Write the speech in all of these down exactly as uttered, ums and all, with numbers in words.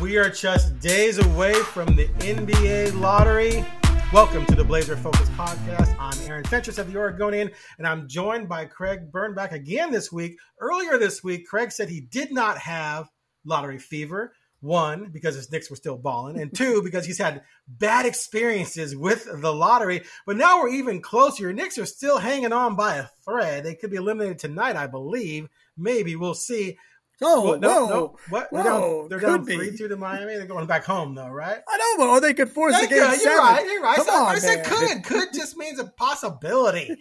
We are just days away from the N B A lottery. Welcome to the Blazer Focus Podcast. I'm Aaron Fentress of the Oregonian, and I'm joined by Craig Birnbach again this week. Earlier this week, Craig said he did not have lottery fever. One, because his Knicks were still balling, and two, because he's had bad experiences with the lottery. But now we're even closer. Your Knicks are still hanging on by a thread. They could be eliminated tonight, I believe. Maybe. We'll see. Oh, well, no, whoa, no. What? Whoa, they're down three two to Miami. They're going back home, though, right? I don't know. Or they could force they a game could. seven. You're right. You're right. Come so, on, I said could. Could just means a possibility.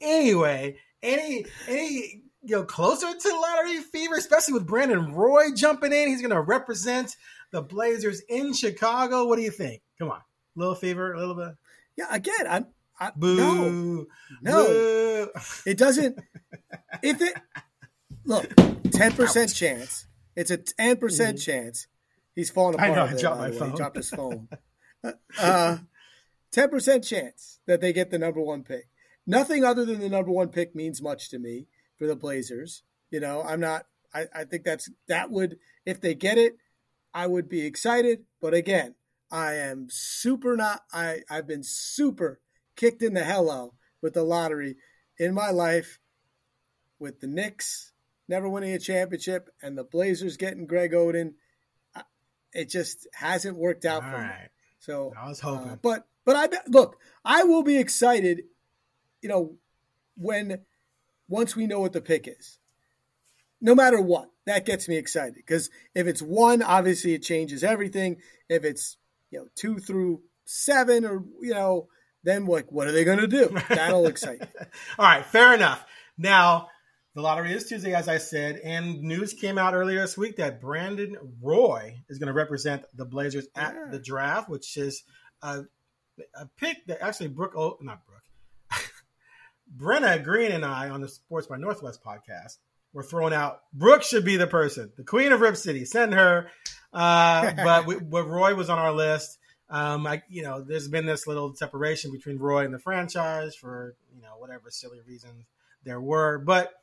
Anyway, any any you know closer to lottery fever, especially with Brandon Roy jumping in. He's going to represent the Blazers in Chicago. What do you think? Come on, little fever, a little bit. Yeah, again, I'm I, boo. No, no, boo. It doesn't. If it. Look, ten percent chance. It's a ten percent mm-hmm. chance. He's falling apart. I know, I there, dropped my phone. He dropped his phone. uh, ten percent chance that they get the number one pick. Nothing other than the number one pick means much to me for the Blazers. You know, I'm not I, – I think that's that would – if they get it, I would be excited. But, again, I am super not – I I've been super kicked in the hell out with the lottery in my life with the Knicks – never winning a championship, and the Blazers getting Greg Oden. It just hasn't worked out All for right. me. So I was hoping, uh, but but I look, I will be excited. You know, when once we know what the pick is, no matter what, that gets me excited because if it's one, obviously it changes everything. If it's you know two through seven, or you know, then like what are they going to do? That'll excite me. All right, fair enough. Now. The lottery is Tuesday, as I said, and news came out earlier this week that Brandon Roy is going to represent the Blazers at yeah. the draft, which is a, a pick that actually Brooke, oh, not Brooke, Brenna Green and I on the Sports by Northwest podcast were throwing out. Brooke should be the person, the queen of Rip City. Send her. Uh, but, we, but Roy was on our list. Um, I, you know, there's been this little separation between Roy and the franchise for, you know, whatever silly reasons there were, but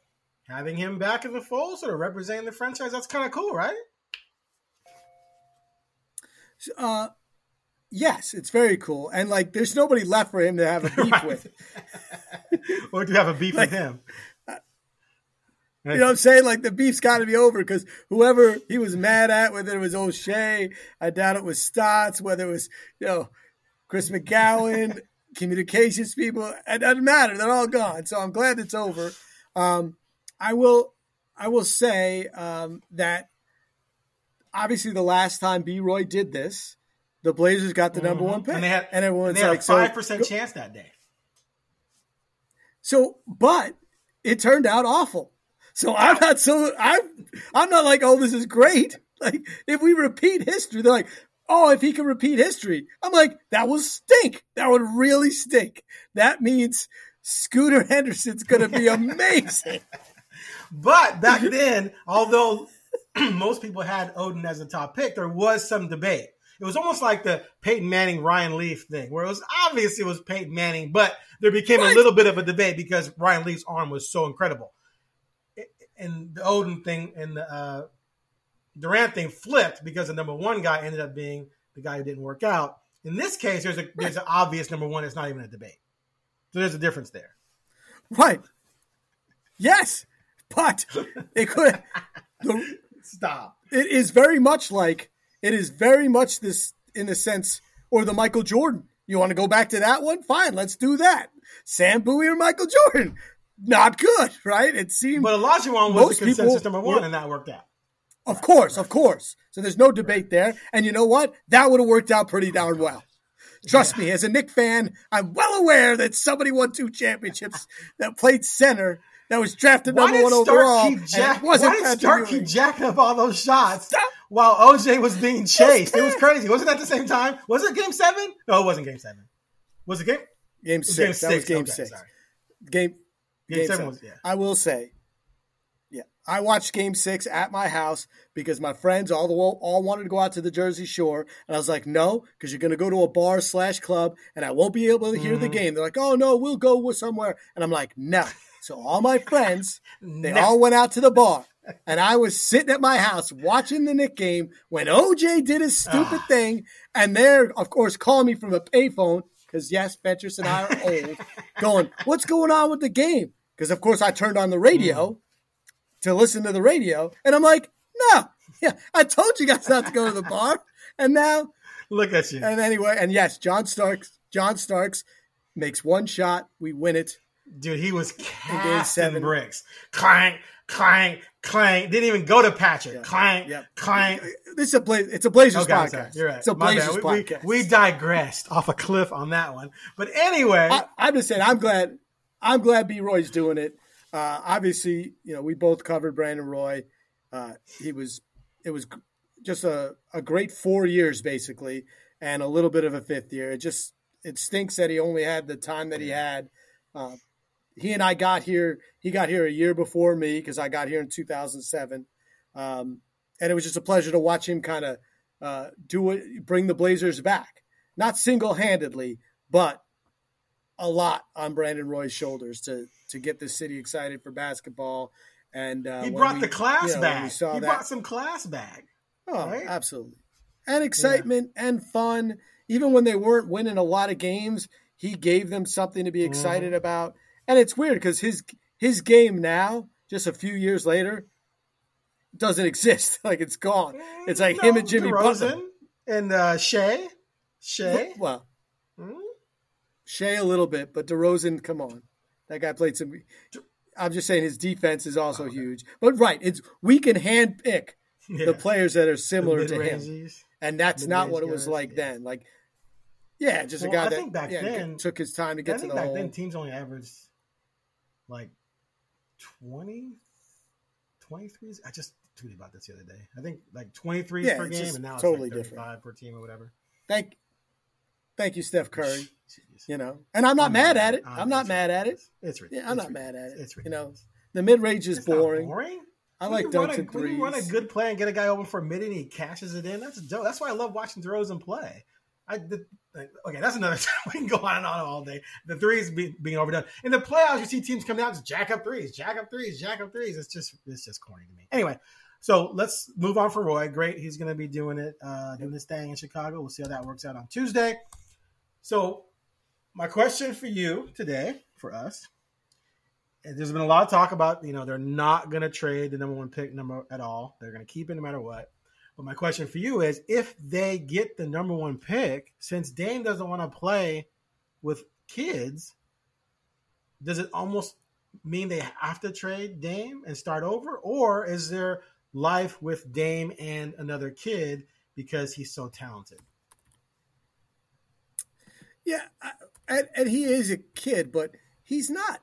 having him back in the fold, sort of representing the franchise, that's kind of cool, right? Uh, yes, it's very cool. And, like, there's nobody left for him to have a beef right. with. Or to have a beef like, with him. Uh, you know what I'm saying? Like, the beef's got to be over because whoever he was mad at, whether it was O'Shea, I doubt it was Stotts, whether it was, you know, Chris McGowan, communications people, it doesn't matter. They're all gone. So I'm glad it's over. Um I will I will say um, that obviously the last time B-Roy did this, the Blazers got the mm-hmm. number one pick. And they had, and everyone's and they had like, a five percent so, chance that day. So, but it turned out awful. So I'm not so I'm, I'm not like, oh, this is great. Like, if we repeat history, they're like, oh, if he can repeat history. I'm like, that will stink. That would really stink. That means Scooter Henderson's going to be amazing. But back then, although most people had Oden as the top pick, there was some debate. It was almost like the Peyton Manning, Ryan Leaf thing, where it was obvious it was Peyton Manning, but there became what? a little bit of a debate because Ryan Leaf's arm was so incredible. It, and the Oden thing and the uh, Durant thing flipped because the number one guy ended up being the guy who didn't work out. In this case, there's a there's an obvious number one. It's not even a debate. So there's a difference there. Right. Yes. But it could the, stop. It is very much like it is very much this in the sense or the Michael Jordan. You want to go back to that one? Fine, let's do that. Sam Bowie or Michael Jordan? Not good, right? It seemed, but Olajuwon was the consensus number one, were, and that worked out. Of right, course, right. of course. So there's no debate right. there. And you know what? That would have worked out pretty darn well. Trust yeah. me, as a Knick fan, I'm well aware that somebody won two championships that played center. That was drafted number one overall. Why did Stark keep jacking up all those shots? Stop. while O J was being chased. It was crazy. Wasn't that the same time? Was it game seven? No, it wasn't game seven. Was it game? Game it six. Game that six. was game okay, six. Sorry. Game, game, game seven, seven. Was, yeah. I will say, yeah, I watched game six at my house because my friends all the all wanted to go out to the Jersey Shore. And I was like, no, because you're going to go to a bar slash club and I won't be able to hear mm-hmm. the game. They're like, oh, no, we'll go somewhere. And I'm like, no. So all my friends, they no. all went out to the bar. And I was sitting at my house watching the Knicks game when O J did his stupid ah. thing. And they're, of course, calling me from a payphone because, yes, Fentress and I are old, going, what's going on with the game? Because, of course, I turned on the radio mm. to listen to the radio. And I'm like, no, yeah, I told you guys not to go to the bar. And now – look at you. And anyway, and yes, John Starks, John Starks makes one shot. We win it. Dude, he was casting bricks. Clank, clank, clank. Didn't even go to Patrick. Yeah. Clank, yeah. clank. This is a Bla- it's a Blazers oh, God, podcast. You're right. It's a Blazers podcast. We, we digressed off a cliff on that one. But anyway, I, I'm just saying, I'm glad. I'm glad B. Roy's doing it. Uh, obviously, you know, we both covered Brandon Roy. Uh, he was. It was just a a great four years basically, and a little bit of a fifth year. It just it stinks that he only had the time that he had. Uh, He and I got here – he got here a year before me because I got here in two thousand seven. Um, and it was just a pleasure to watch him kind of uh, do it, bring the Blazers back. Not single-handedly, but a lot on Brandon Roy's shoulders to to get the city excited for basketball. And uh, He brought we, the class you know, back. He that, brought some class back. Oh, right? Absolutely. And excitement yeah. and fun. Even when they weren't winning a lot of games, he gave them something to be excited mm. about. And it's weird because his his game now, just a few years later, doesn't exist. Like, it's gone. It's like no, him and Jimmy DeRozan and uh, Shai. Shai. Well, hmm? Shai a little bit, but DeRozan, come on. That guy played some – I'm just saying his defense is also oh, okay. huge. But, right, it's we can handpick yeah. the players that are similar to him. And that's not what it was guys, like yeah. then. Like, yeah, just well, a guy I that think back yeah, then, took his time to get I think to the back hole. Then teams only averaged – like twenty, twenty-threes. I just tweeted about this the other day. I think like twenty-threes yeah, per game, and now totally it's like thirty-five different. Per team or whatever. Thank, thank you, Steph Curry. You know, and I'm not I'm mad, mad at it. I'm, I'm not mad at it. It's ridiculous. Yeah, I'm it's not ridiculous. mad at it. It's ridiculous. You know, the mid range is it's boring. Not boring. I when like dunks and threes. When you run a good play and get a guy open for a mid and he cashes it in, that's dope. That's why I love watching DeRozan play. I did. Okay, that's another time. We can go on and on all day. The threes be, being overdone. In the playoffs, you see teams coming out to jack up threes, jack up threes, jack up threes. It's just it's just corny to me. Anyway, so let's move on for Roy. Great, he's going to be doing it, uh, doing this thing in Chicago. We'll see how that works out on Tuesday. So my question for you today, for us, there's been a lot of talk about, you know, they're not going to trade the number one pick number at all. They're going to keep it no matter what. But my question for you is, if they get the number one pick, since Dame doesn't want to play with kids, does it almost mean they have to trade Dame and start over? Or is there life with Dame and another kid because he's so talented? Yeah, and, and he is a kid, but he's not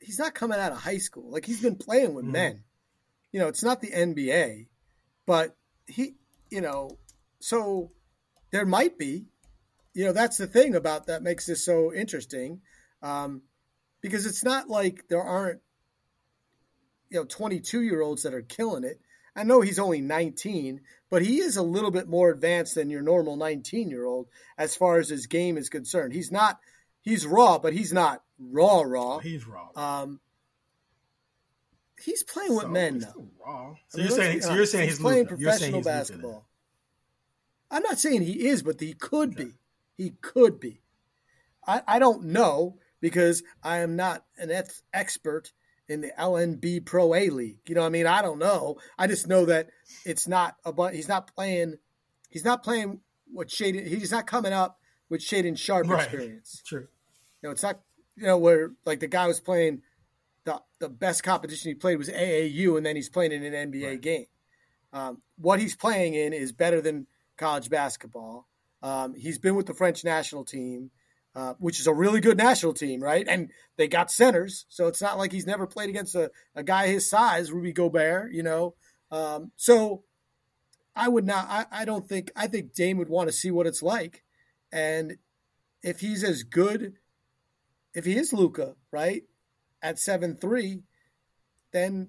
he's not coming out of high school. Like, he's been playing with mm-hmm. men. You know, it's not the N B A, but – he, you know, so there might be, you know, that's the thing about that makes this so interesting, um, because it's not like there aren't, you know, twenty-two year olds that are killing it. I know he's only nineteen, but he is a little bit more advanced than your normal nineteen year old as far as his game is concerned. He's not, he's raw, but he's not raw, raw. He's raw. Um, He's playing with so, men now. So, I mean, you're saying, so you're saying he's, he's playing looping. professional he's basketball. I'm not saying he is, but he could okay. be. He could be. I, I don't know because I am not an ex- expert in the L N B Pro A League. You know what I mean? I don't know. I just know that it's not about. He's not playing. He's not playing what Shaden. He's not coming up with Shaden Sharp right. experience. True. You know, it's not. You know, where like the guy was playing. The, the best competition he played was A A U, and then he's playing in an N B A right. game. Um, what he's playing in is better than college basketball. Um, he's been with the French national team, uh, which is a really good national team, right? And they got centers, so it's not like he's never played against a, a guy his size, Rudy Gobert, you know. Um, so I would not, I, I don't think, I think Dame would want to see what it's like. And if he's as good, if he is Luka, right, at seven three, then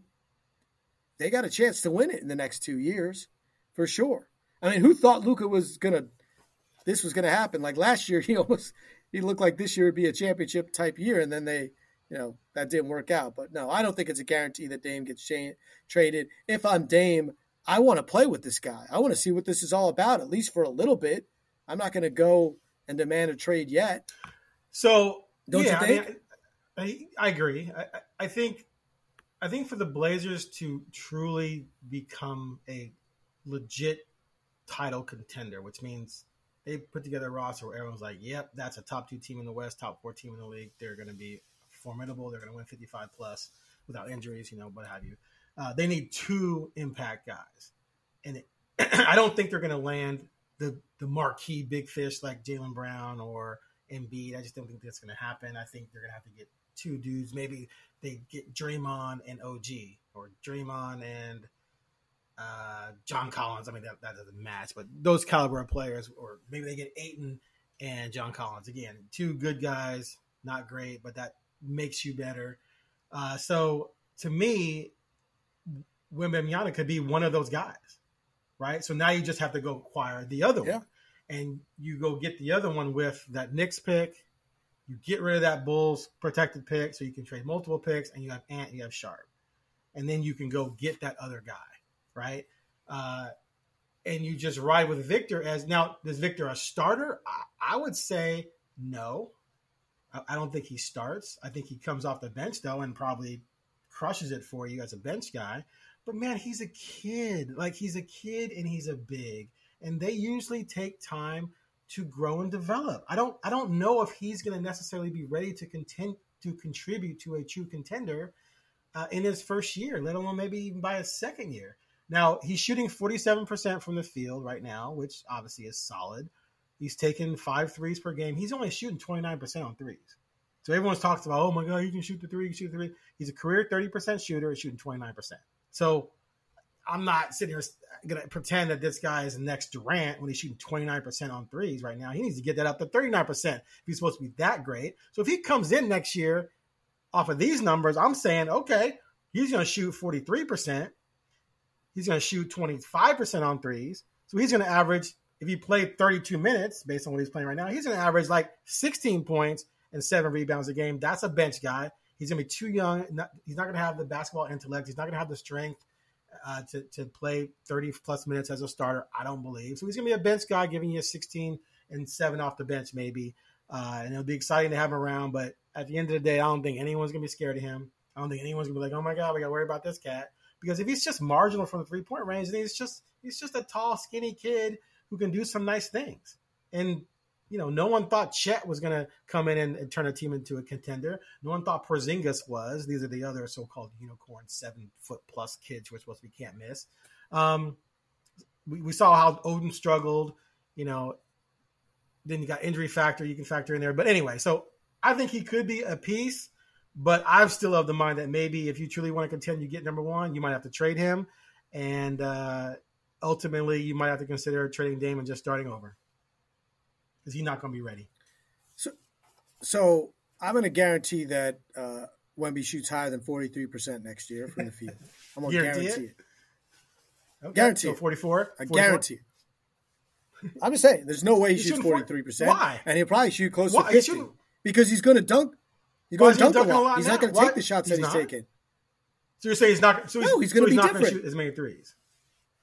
they got a chance to win it in the next two years for sure. I mean, who thought Luka was going to, this was going to happen? Like last year, he almost, he looked like this year would be a championship type year. And then they, you know, that didn't work out. But no, I don't think it's a guarantee that Dame gets cha- traded. If I'm Dame, I want to play with this guy. I want to see what this is all about, at least for a little bit. I'm not going to go and demand a trade yet. So, don't yeah, you think? I, mean, I, I agree. I, I think, I think for the Blazers to truly become a legit title contender, which means they put together a roster where everyone's like, "Yep, that's a top two team in the West, top four team in the league. They're going to be formidable. They're going to win fifty-five plus without injuries, you know, what have you." Uh, they need two impact guys, and it, I don't think they're going to land the the marquee big fish like Jaylen Brown or Embiid. I just don't think that's going to happen. I think they're going to have to get two dudes. Maybe they get Draymond and O G, or Draymond and uh, John Collins. I mean, that, that doesn't match, but those caliber of players. Or maybe they get Ayton and John Collins. Again, two good guys, not great, but that makes you better. Uh, so to me, Wembanyama could be one of those guys, right? So now you just have to go acquire the other yeah. one. And you go get the other one with that Knicks pick. You get rid of that Bulls protected pick so you can trade multiple picks, and you have Ant, you have Sharp. And then you can go get that other guy, right? Uh, and you just ride with Victor as – now, is Victor a starter? I, I would say no. I, I don't think he starts. I think he comes off the bench, though, and probably crushes it for you as a bench guy. But, man, he's a kid. Like, he's a kid and he's a big. And they usually take time to grow and develop. I don't I don't know if he's going to necessarily be ready to contend, to contribute to a true contender uh, in his first year, let alone maybe even by his second year. Now, he's shooting forty-seven percent from the field right now, which obviously is solid. He's taking five threes per game. He's only shooting twenty-nine percent on threes. So everyone's talking about, oh, my God, he can shoot the three, he can shoot the three. He's a career thirty percent shooter and shooting twenty-nine percent. So I'm not sitting here going to pretend that this guy is the next Durant when he's shooting twenty-nine percent on threes right now. He needs to get that up to thirty-nine percent if he's supposed to be that great. So if he comes in next year off of these numbers, I'm saying, okay, he's going to shoot forty-three percent. He's going to shoot twenty-five percent on threes. So he's going to average, if he played thirty-two minutes based on what he's playing right now, he's going to average like sixteen points and seven rebounds a game. That's a bench guy. He's going to be too young. Not, he's not going to have the basketball intellect. He's not going to have the strength uh, to, to play thirty plus minutes as a starter, I don't believe. So he's going to be a bench guy giving you sixteen and seven off the bench maybe. Uh, and it'll be exciting to have him around. But at the end of the day, I don't think anyone's going to be scared of him. I don't think anyone's going to be like, oh, my God, we got to worry about this cat. Because if he's just marginal from the three-point range, then he's just he's just a tall, skinny kid who can do some nice things. And you know, no one thought Chet was going to come in and, and turn a team into a contender. No one thought Porzingis was. These are the other so-called unicorn seven-foot-plus kids who are supposed to be can't miss. Um, we, we saw how Oden struggled. You know, then you got injury factor. You can factor in there. But anyway, so I think he could be a piece, but I'm still of the mind that maybe if you truly want to contend, you get number one, you might have to trade him. And uh, ultimately, you might have to consider trading Dame and just starting over. Is he not going to be ready? So, so I'm going to guarantee that uh, Wemby shoots higher than forty-three percent next year from the field. I'm going to guarantee it. it. Okay. Guarantee so forty-four? I forty-four? Guarantee it. I'm just saying, there's no way he, he shoots forty-three percent. Why? And he'll probably shoot close Why? to fifty. He because he's going to dunk. He's going to dunk a lot. A lot he's now? not going to take the shots he's that he's not? taking. So you're saying he's not so he's, no, he's going to so be not different. Shoot as many threes.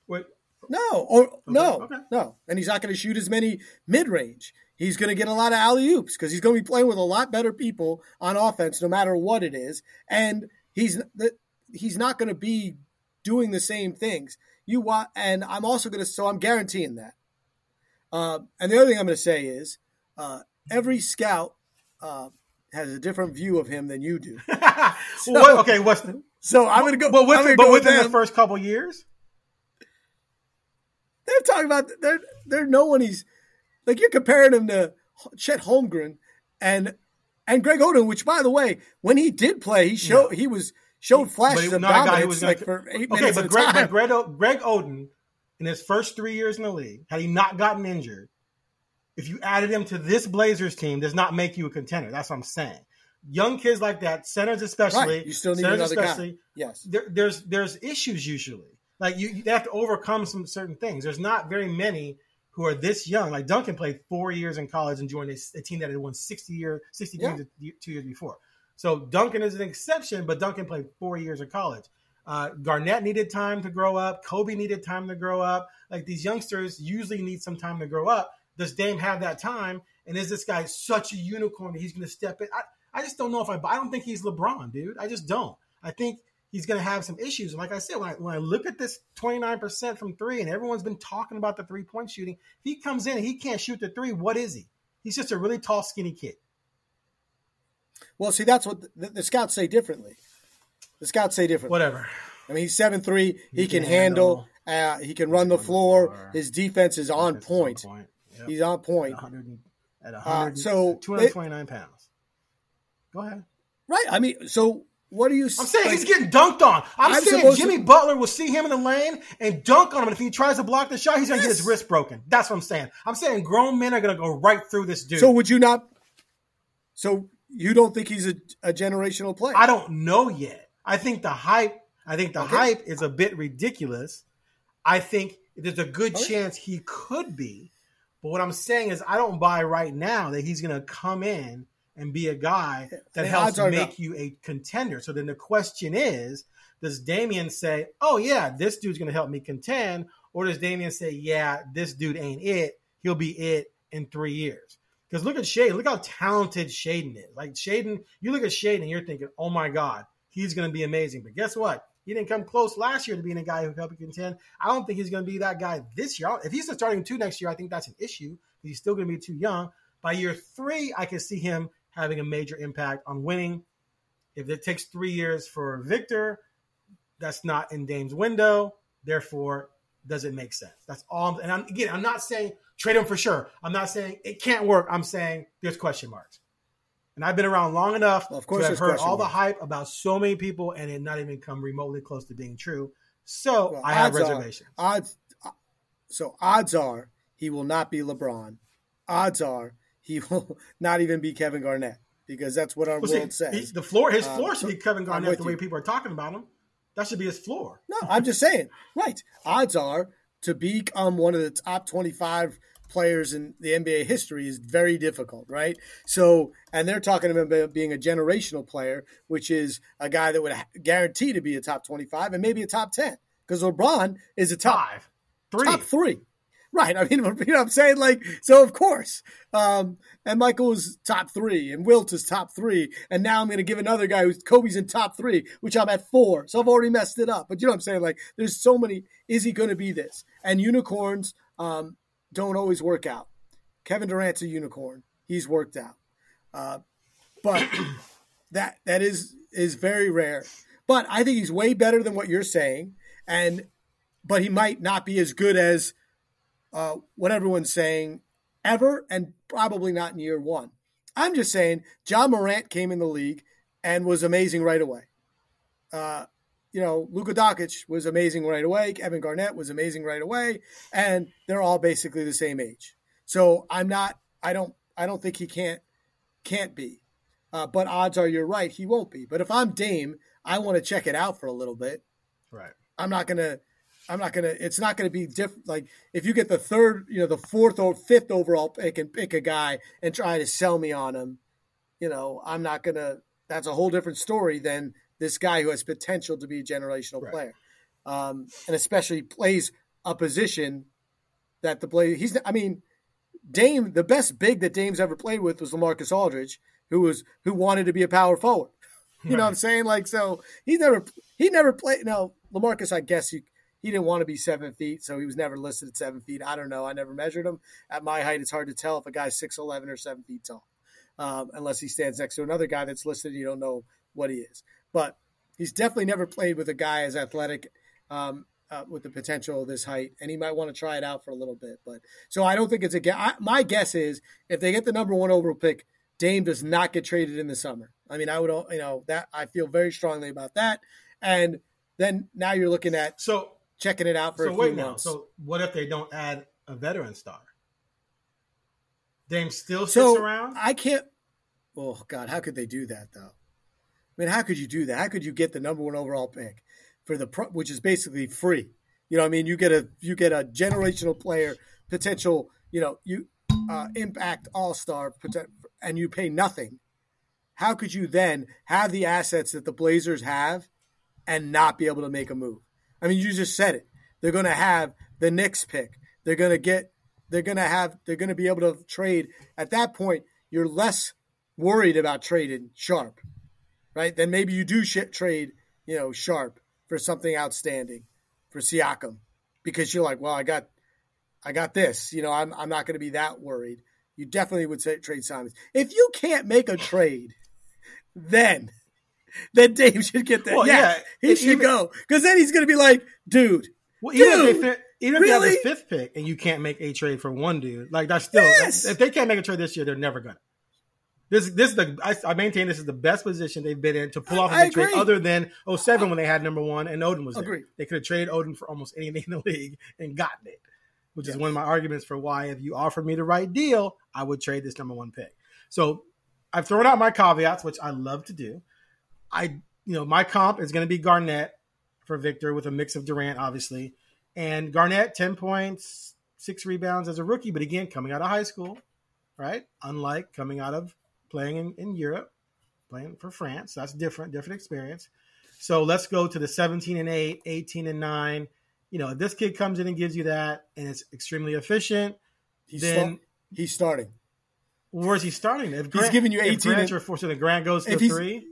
What? No, or okay. no, okay. no. And he's not going to shoot as many mid-range. He's going to get a lot of alley-oops because he's going to be playing with a lot better people on offense no matter what it is. And he's he's not going to be doing the same things. You want, And I'm also going to – so I'm guaranteeing that. Uh, and the other thing I'm going to say is uh, every scout uh, has a different view of him than you do. so, what, okay, what's the, So I'm going to go – But, with, but go within them. the first couple years? They're talking about they're they're no one he's like you're comparing him to Chet Holmgren and and Greg Oden, which by the way, when he did play, he showed no. he was showed flashes he, of dominance. Like for eight okay, minutes but Greg, but Greg Greg Oden in his first three years in the league, had he not gotten injured, if you added him to this Blazers team, does not make you a contender. That's what I'm saying. Young kids like that, centers especially, right. You still need centers especially. Guy. Yes, there, there's there's issues usually. Like you, you have to overcome some certain things. There's not very many who are this young. Like Duncan played four years in college and joined a, a team that had won sixty year sixty yeah. games two years before. So Duncan is an exception, but Duncan played four years in college. Uh, Garnett needed time to grow up. Kobe needed time to grow up. Like these youngsters usually need some time to grow up. Does Dame have that time? And is this guy such a unicorn that he's going to step in? I, I just don't know if I – I don't think he's LeBron, dude. I just don't. I think he's going to have some issues. And like I said, when I, when I look at this twenty-nine percent from three, and everyone's been talking about the three-point shooting, if he comes in and he can't shoot the three, what is he? He's just a really tall, skinny kid. Well, see, that's what the, the scouts say differently. The scouts say differently. Whatever. I mean, he's seven three. He, he can, can handle. handle. Uh, he can run the floor. floor. His defense is on defense point. Is on point. Yep. He's on point. At one hundred, at one hundred, uh, so at two hundred twenty-nine it, pounds. Go ahead. Right. I mean, so what do you say? I'm saying like, he's getting dunked on. I'm, I'm saying Jimmy to, Butler will see him in the lane and dunk on him. And if he tries to block the shot, he's going to yes. get his wrist broken. That's what I'm saying. I'm saying grown men are going to go right through this dude. So would you not – so you don't think he's a, a generational player? I don't know yet. I think the hype – I think the okay. hype is a bit ridiculous. I think there's a good okay. chance he could be. But what I'm saying is I don't buy right now that he's going to come in and be a guy that the helps make up. you a contender. So then the question is, does Damian say, oh, yeah, this dude's going to help me contend? Or does Damian say, yeah, this dude ain't it. He'll be it in three years. Because look at Shaden. Look how talented Shaden is. Like Shaden, you look at Shaden and you're thinking, oh, my God, he's going to be amazing. But guess what? He didn't come close last year to being a guy who could help you contend. I don't think he's going to be that guy this year. If he's the starting two next year, I think that's an issue. He's still going to be too young. By year three, I can see him having a major impact on winning. If it takes three years for Victor, that's not in Dame's window. Therefore, does it make sense? That's all. I'm, and I'm, again, I'm not saying trade him for sure. I'm not saying it can't work. I'm saying there's question marks. And I've been around long enough well, of course to have heard all the hype about so many people and it not even come remotely close to being true. So well, I have reservations. Are, odds, so odds are he will not be LeBron. Odds are he will not even be Kevin Garnett because that's what our well, world see, says. He, the floor, his floor uh, should so, be Kevin Garnett the way you. people are talking about him. That should be his floor. No, I'm just saying. Right. Odds are to become one of the top twenty-five players in the N B A history is very difficult, right? So, and they're talking about being a generational player, which is a guy that would guarantee to be a top twenty-five and maybe a top ten because LeBron is a top Five, three, top three, right? I mean, you know what I'm saying? Like, so of course, um, and Michael's top three and Wilt is top three. And now I'm going to give another guy who's Kobe's in top three, which I'm at four. So I've already messed it up, but you know what I'm saying? Like there's so many, is he going to be this? And unicorns, um, don't always work out. Kevin Durant's a unicorn. He's worked out. Uh, but that that is is very rare. But I think he's way better than what you're saying. And but he might not be as good as uh, what everyone's saying ever and probably not in year one. I'm just saying John Morant came in the league and was amazing right away. Uh, you know, Luka Doncic was amazing right away. Kevin Garnett was amazing right away. And they're all basically the same age. So I'm not, I don't, I don't think he can't, can't be, uh, but odds are you're right. He won't be. But if I'm Dame, I want to check it out for a little bit. Right. I'm not going to, I'm not going to, it's not going to be different. Like if you get the third, you know, the fourth or fifth overall pick and pick a guy and try to sell me on him, you know, I'm not going to, that's a whole different story than this guy who has potential to be a generational right. player, um, and especially plays a position that the play. He's, I mean, Dame. The best big that Dame's ever played with was LaMarcus Aldridge, who was who wanted to be a power forward. You right. know what I'm saying? Like, so he never he never played. Now LaMarcus, I guess he he didn't want to be seven feet, so he was never listed at seven feet. I don't know. I never measured him. At my height, it's hard to tell if a guy's six eleven or seven feet tall, um, unless he stands next to another guy that's listed. You don't know what he is. But he's definitely never played with a guy as athletic, um, uh, with the potential of this height, and he might want to try it out for a little bit. But so I don't think it's a guess. My guess is if they get the number one overall pick, Dame does not get traded in the summer. I mean, I would, you know, that I feel very strongly about that. And then now you're looking at so checking it out for so a few wait now. months. So what if they don't add a veteran star? Dame still sits so around? I can't – oh, God, how could they do that, though? I mean, how could you do that? How could you get the number one overall pick for the pro, which is basically free? You know what I mean? You get a you get a generational player, potential, you know, you uh, impact all-star, and you pay nothing. How could you then have the assets that the Blazers have and not be able to make a move? I mean, you just said it. They're going to have the Knicks pick. They're going to get they're going to have they're going to be able to trade. At that point, you're less worried about trading Sharp, right? Then maybe you do ship trade, you know, Sharp for something outstanding for Siakam, because you're like, well, I got I got this. You know, I'm I'm not going to be that worried. You definitely would say trade Simons. If you can't make a trade, then then Dame should get that. Well, yeah, yeah, he if, should even, go, because then he's going to be like, dude, well, even dude, if they, even really? if they have the fifth pick and you can't make a trade for one dude, like that's still yes. if they can't make a trade this year, they're never gonna. This this is the I, I maintain this is the best position they've been in to pull off a trade, other than oh seven when they had number one and Oden was Agreed. there. They could have traded Oden for almost anything in the league and gotten it, which yeah. is one of my arguments for why if you offered me the right deal, I would trade this number one pick. So I've thrown out my caveats, which I love to do. I, you know, my comp is going to be Garnett for Victor with a mix of Durant, obviously, and Garnett ten points, six rebounds as a rookie, but again, coming out of high school, right? Unlike coming out of playing in, in Europe, playing for France, that's different, different experience. So let's go to the seventeen and eight, eighteen and nine. You know, if this kid comes in and gives you that, and it's extremely efficient, he's then st- he's starting. Where's he starting? If Grant, he's giving you eighteen, Grant, and four, so then Grant goes to three.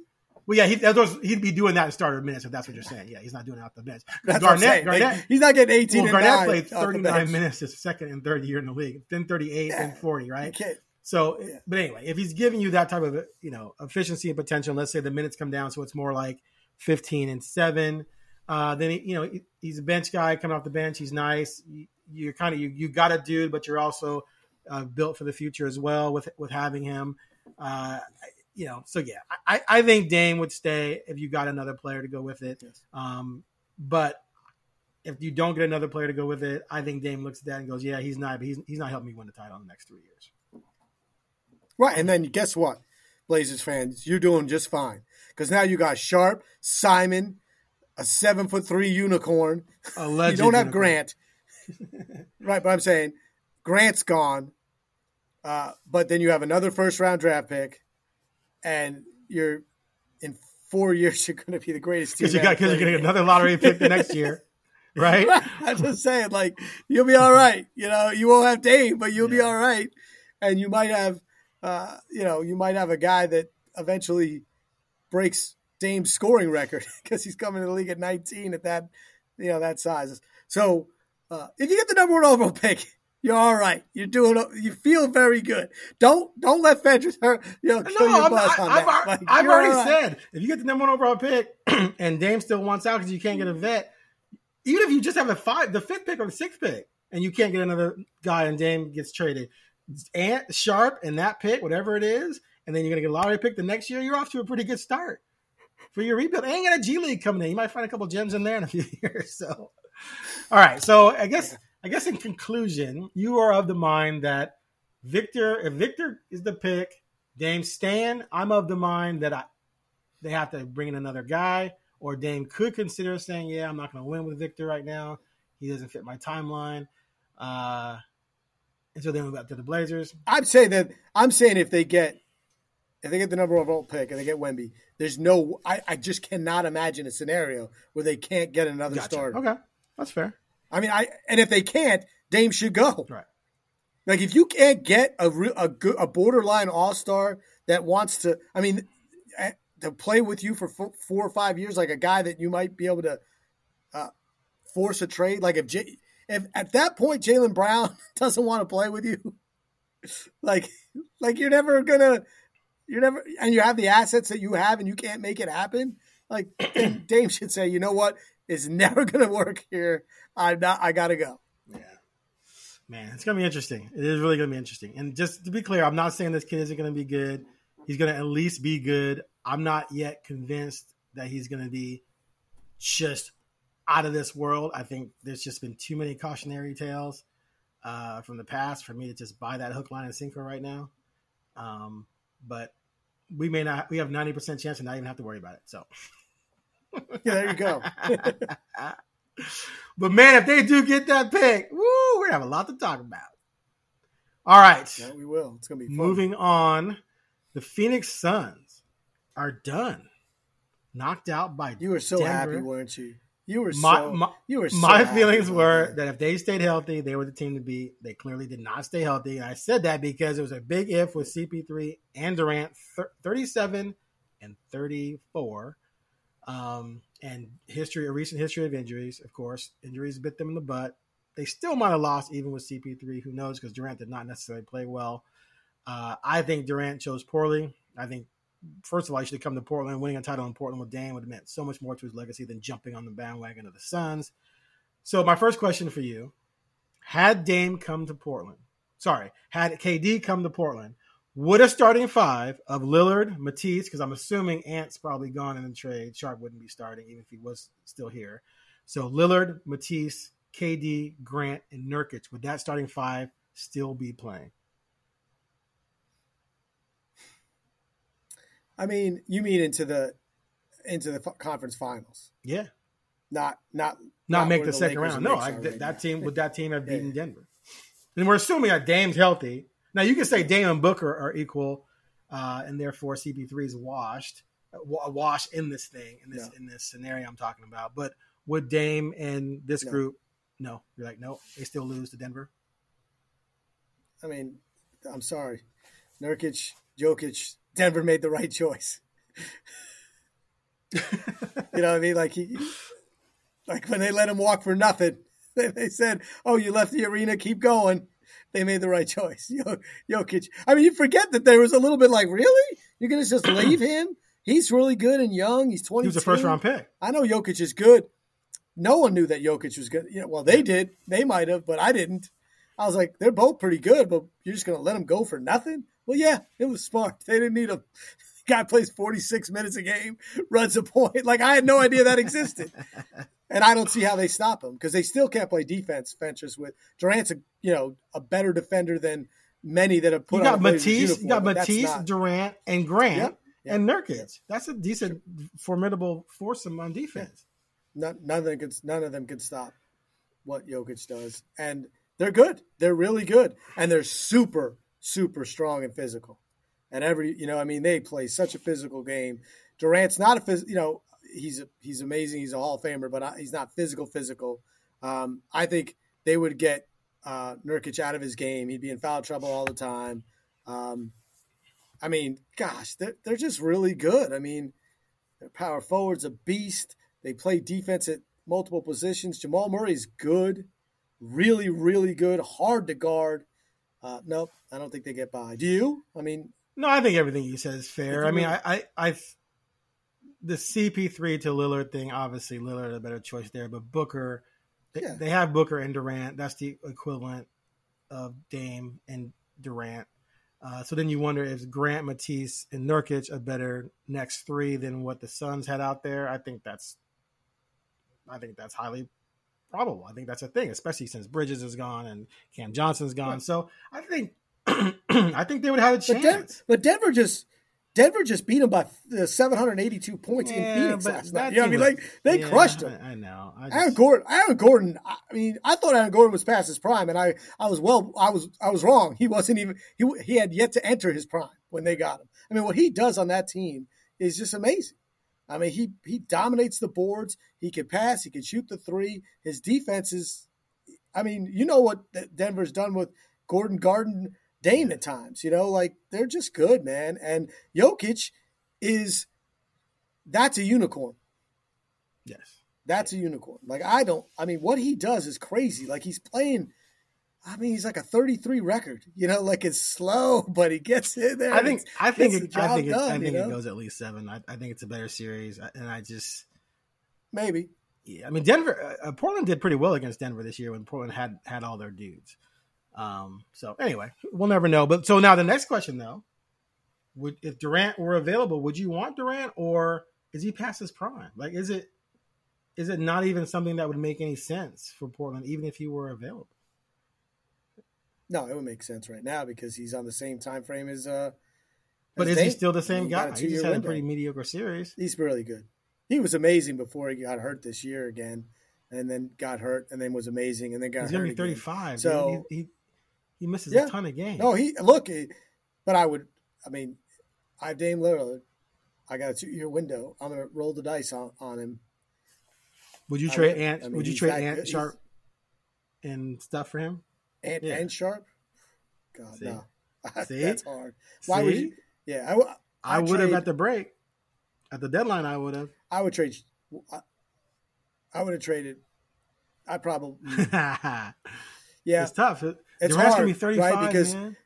Well, yeah, he, those, he'd be doing that in starter minutes if that's what you're saying. Yeah, he's not doing it off the bench. That's Garnett, Garnett, like, he's not getting eighteen. Well, and Garnett played thirty-nine minutes his second and third year in the league, then thirty-eight, yeah. then forty, right? So, yeah. But anyway, if he's giving you that type of, you know, efficiency and potential, let's say the minutes come down, so it's more like fifteen and seven. Uh, then he, you know, he, he's a bench guy coming off the bench. He's nice. You, you're kind of you, you got a dude, but you're also uh, built for the future as well with with having him. Uh, You know, so yeah, I, I think Dame would stay if you got another player to go with it. Yes. Um, but if you don't get another player to go with it, I think Dame looks at that and goes, "Yeah, he's not. But he's he's not helping me win the title in the next three years." Right, and then guess what, Blazers fans, you're doing just fine, because now you got Sharp, Simon, a seven foot three unicorn. Alleged you don't have unicorn. Grant, right? But I'm saying Grant's gone, uh, but then you have another first round draft pick. And you're in four years, you're going to be the greatest team. Because you got, because you're going to get another lottery pick the next year, right? Right? I'm just saying, like, you'll be all right. You know, you won't have Dame, but you'll yeah. be all right. And you might have, uh, you know, you might have a guy that eventually breaks Dame's scoring record because he's coming to the league at nineteen at that, you know, that size. So uh, if you get the number one overall pick, you're all right. You're doing. You feel very good. Don't don't let Fedric hurt. You know, kill no, your buzz on I've, that. I've, like, I've already right. said if you get the number one overall pick and Dame still wants out because you can't get a vet, even if you just have a five, the fifth pick or the sixth pick, and you can't get another guy and Dame gets traded, and Sharp and that pick, whatever it is, and then you're gonna get a lottery pick the next year. You're off to a pretty good start for your rebuild. And you got a G League coming in. You might find a couple gems in there in a few years. So, all right. So I guess. Yeah. I guess in conclusion, you are of the mind that Victor, if Victor is the pick, Dame Stan, I'm of the mind that I, they have to bring in another guy, or Dame could consider saying, yeah, I'm not going to win with Victor right now. He doesn't fit my timeline. Uh, and so then we go up to the Blazers. I'd say that I'm saying if they get, if they get the number one overall pick and they get Wemby, there's no, I, I just cannot imagine a scenario where they can't get another gotcha. starter. Okay. That's fair. I mean, I and if they can't, Dame should go. Right. Like, if you can't get a a, good, a borderline all-star that wants to, I mean, to play with you for four or five years, like a guy that you might be able to uh, force a trade. Like, if, J, if at that point Jaylen Brown doesn't want to play with you, like, like you're never gonna, you're never, and you have the assets that you have, and you can't make it happen. Like, Dame should say, you know what? It's never going to work here. I'm not, I got to go. Yeah. Man, it's going to be interesting. It is really going to be interesting. And just to be clear, I'm not saying this kid isn't going to be good. He's going to at least be good. I'm not yet convinced that he's going to be just out of this world. I think there's just been too many cautionary tales uh, from the past for me to just buy that hook, line, and sinker right now. Um, but we may not, we have ninety percent chance and not even have to worry about it. So yeah, there you go. But man, if they do get that pick, woo, we're going to have a lot to talk about. All right. Yeah, we will. It's going to be fun. Moving on. The Phoenix Suns are done. Knocked out by Denver. You were so happy, weren't you? You were my, so my, you were so my feelings were that if they stayed healthy, they were the team to beat. They clearly did not stay healthy. And I said that because it was a big if with C P three and Durant, thirty-seven and thirty-four. Um, and history, a recent history of injuries, of course. Injuries bit them in the butt. They still might have lost even with C P three. Who knows? Because Durant did not necessarily play well. Uh, I think Durant chose poorly. I think, first of all, he should have come to Portland. Winning a title in Portland with Dame would have meant so much more to his legacy than jumping on the bandwagon of the Suns. So my first question for you, had Dame come to Portland, sorry, had K D come to Portland, would a starting five of Lillard, Matisse, because I'm assuming Ant's probably gone in the trade, Sharp wouldn't be starting even if he was still here. So Lillard, Matisse, K D, Grant, and Nurkic, would that starting five still be playing? I mean, you mean into the into the conference finals? Yeah, not not not, not make the second Lakers round. No, I, th- right that now. team would that team have beaten yeah. Denver? And we're assuming that Dame's healthy. Now you can say Dame and Booker are equal, uh, and therefore C P three is washed, w- washed in this thing in this no. in this scenario I'm talking about. But would Dame and this no. group? No, you're like no, they still lose to Denver. I mean, I'm sorry, Nurkic, Jokic. Denver made the right choice. You know what I mean? Like he, like when they let him walk for nothing, they, they said, "Oh, you left the arena. Keep going." They made the right choice. Yo, Jokic. I mean, you forget that there was a little bit like, really? You're gonna just leave him? He's really good and young. He's twenty-two. He was a first round pick. I know Jokic is good. No one knew that Jokic was good. You know, well, they did. They might have, but I didn't. I was like, they're both pretty good, but you're just gonna let them go for nothing? Well, yeah, it was smart. They didn't need a guy plays forty-six minutes a game, runs a point. Like, I had no idea that existed. And I don't see how they stop him because they still can't play defense ventures with Durant's, a, you know, a better defender than many that have put you on the uniform. You got Matisse, not... Durant, and Grant, yep, yep, and Nurkic. Yep. That's a decent, sure. formidable foursome on defense. Yeah. None, none, of them could, none of them could stop what Jokic does. And they're good. They're really good. And they're super super strong and physical. And every, you know, I mean, they play such a physical game. Durant's not a, phys- you know, he's a, he's amazing. He's a Hall of Famer, but I, he's not physical, physical. Um, I think they would get uh, Nurkic out of his game. He'd be in foul trouble all the time. Um, I mean, gosh, they're, they're just really good. I mean, their power forward's a beast. They play defense at multiple positions. Jamal Murray's good, really, really good, hard to guard. Uh, nope, I don't think they get by. Do you? I mean, no, I think everything you said is fair. I mean, I, I, I, the C P three to Lillard thing. Obviously, Lillard a better choice there, but Booker, they, yeah. they have Booker and Durant. That's the equivalent of Dame and Durant. Uh, so then you wonder if Grant, Matisse, and Nurkic a better next three than what the Suns had out there. I think that's, I think that's highly. Probable. I think that's a thing, especially since Bridges is gone and Cam Johnson's gone. Right. So I think I think they would have a chance. But, Den- but Denver just Denver just beat them by seven hundred eighty-two points yeah, in Phoenix last night. You know, I mean, like they yeah, crushed them. I, I know. I just, Aaron Gordon. Aaron Gordon. I mean, I thought Aaron Gordon was past his prime, and I, I was well. I was I was wrong. He wasn't even. He he had yet to enter his prime when they got him. I mean, what he does on that team is just amazing. I mean, he he dominates the boards. He can pass. He can shoot the three. His defense is, I mean, you know what Denver's done with Gordon, Garden, Dame at times. You know, like they're just good, man. And Jokic is, that's a unicorn. Yes, that's a unicorn. Like I don't, I mean, what he does is crazy. Like he's playing. I mean, he's like a thirty-three record, you know, like it's slow, but he gets in there. I think, I think, it, I think, it, done, I think it goes at least seven. I, I think it's a better series. And I just, maybe. Yeah. I mean, Denver, uh, Portland did pretty well against Denver this year when Portland had, had all their dudes. Um, so anyway, we'll never know. But so now the next question though, would, if Durant were available, would you want Durant or is he past his prime? Like, is it, is it not even something that would make any sense for Portland, even if he were available? No, it would make sense right now because he's on the same time frame as uh But as is Dame. He still the same he guy? He just had window. a pretty mediocre series. He's really good. He was amazing before he got hurt this year again, and then got hurt, and then was amazing, and then got he's hurt He's going to be thirty-five. Again. So he, he, he misses yeah. a ton of games. No, he – look, he, but I would – I mean, I have Dame Lillard. I got a two-year window. I'm going to roll the dice on, on him. Would you I trade Ant I mean, Would you trade Ant Sharp and stuff for him? Ant yeah. and Sharp? God, See? no. See? That's hard. Why See? would you – Yeah, I, w- I, I would trade, have at the break, at the deadline. I would have. I would trade. I, I would have traded. I probably. yeah, it's tough. It, it's Durant's hard, gonna be thirty-five, right? Because man.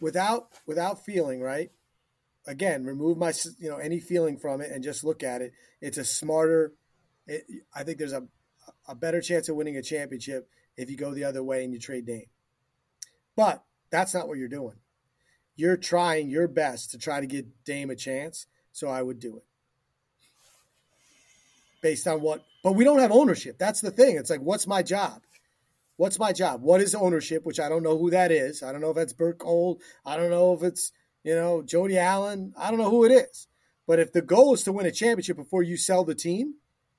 without without feeling, right? Again, remove my you know any feeling from it and just look at it. It's a smarter. It, I think there's a a better chance of winning a championship if you go the other way and you trade Dame. But that's not what you're doing. You're trying your best to try to get Dame a chance, so I would do it. Based on what? But we don't have ownership. That's the thing. It's like, what's my job? What's my job? What is ownership, which I don't know who that is. I don't know if that's Burt Cole. I don't know if it's, you know, Jody Allen. I don't know who it is. But if the goal is to win a championship before you sell the team,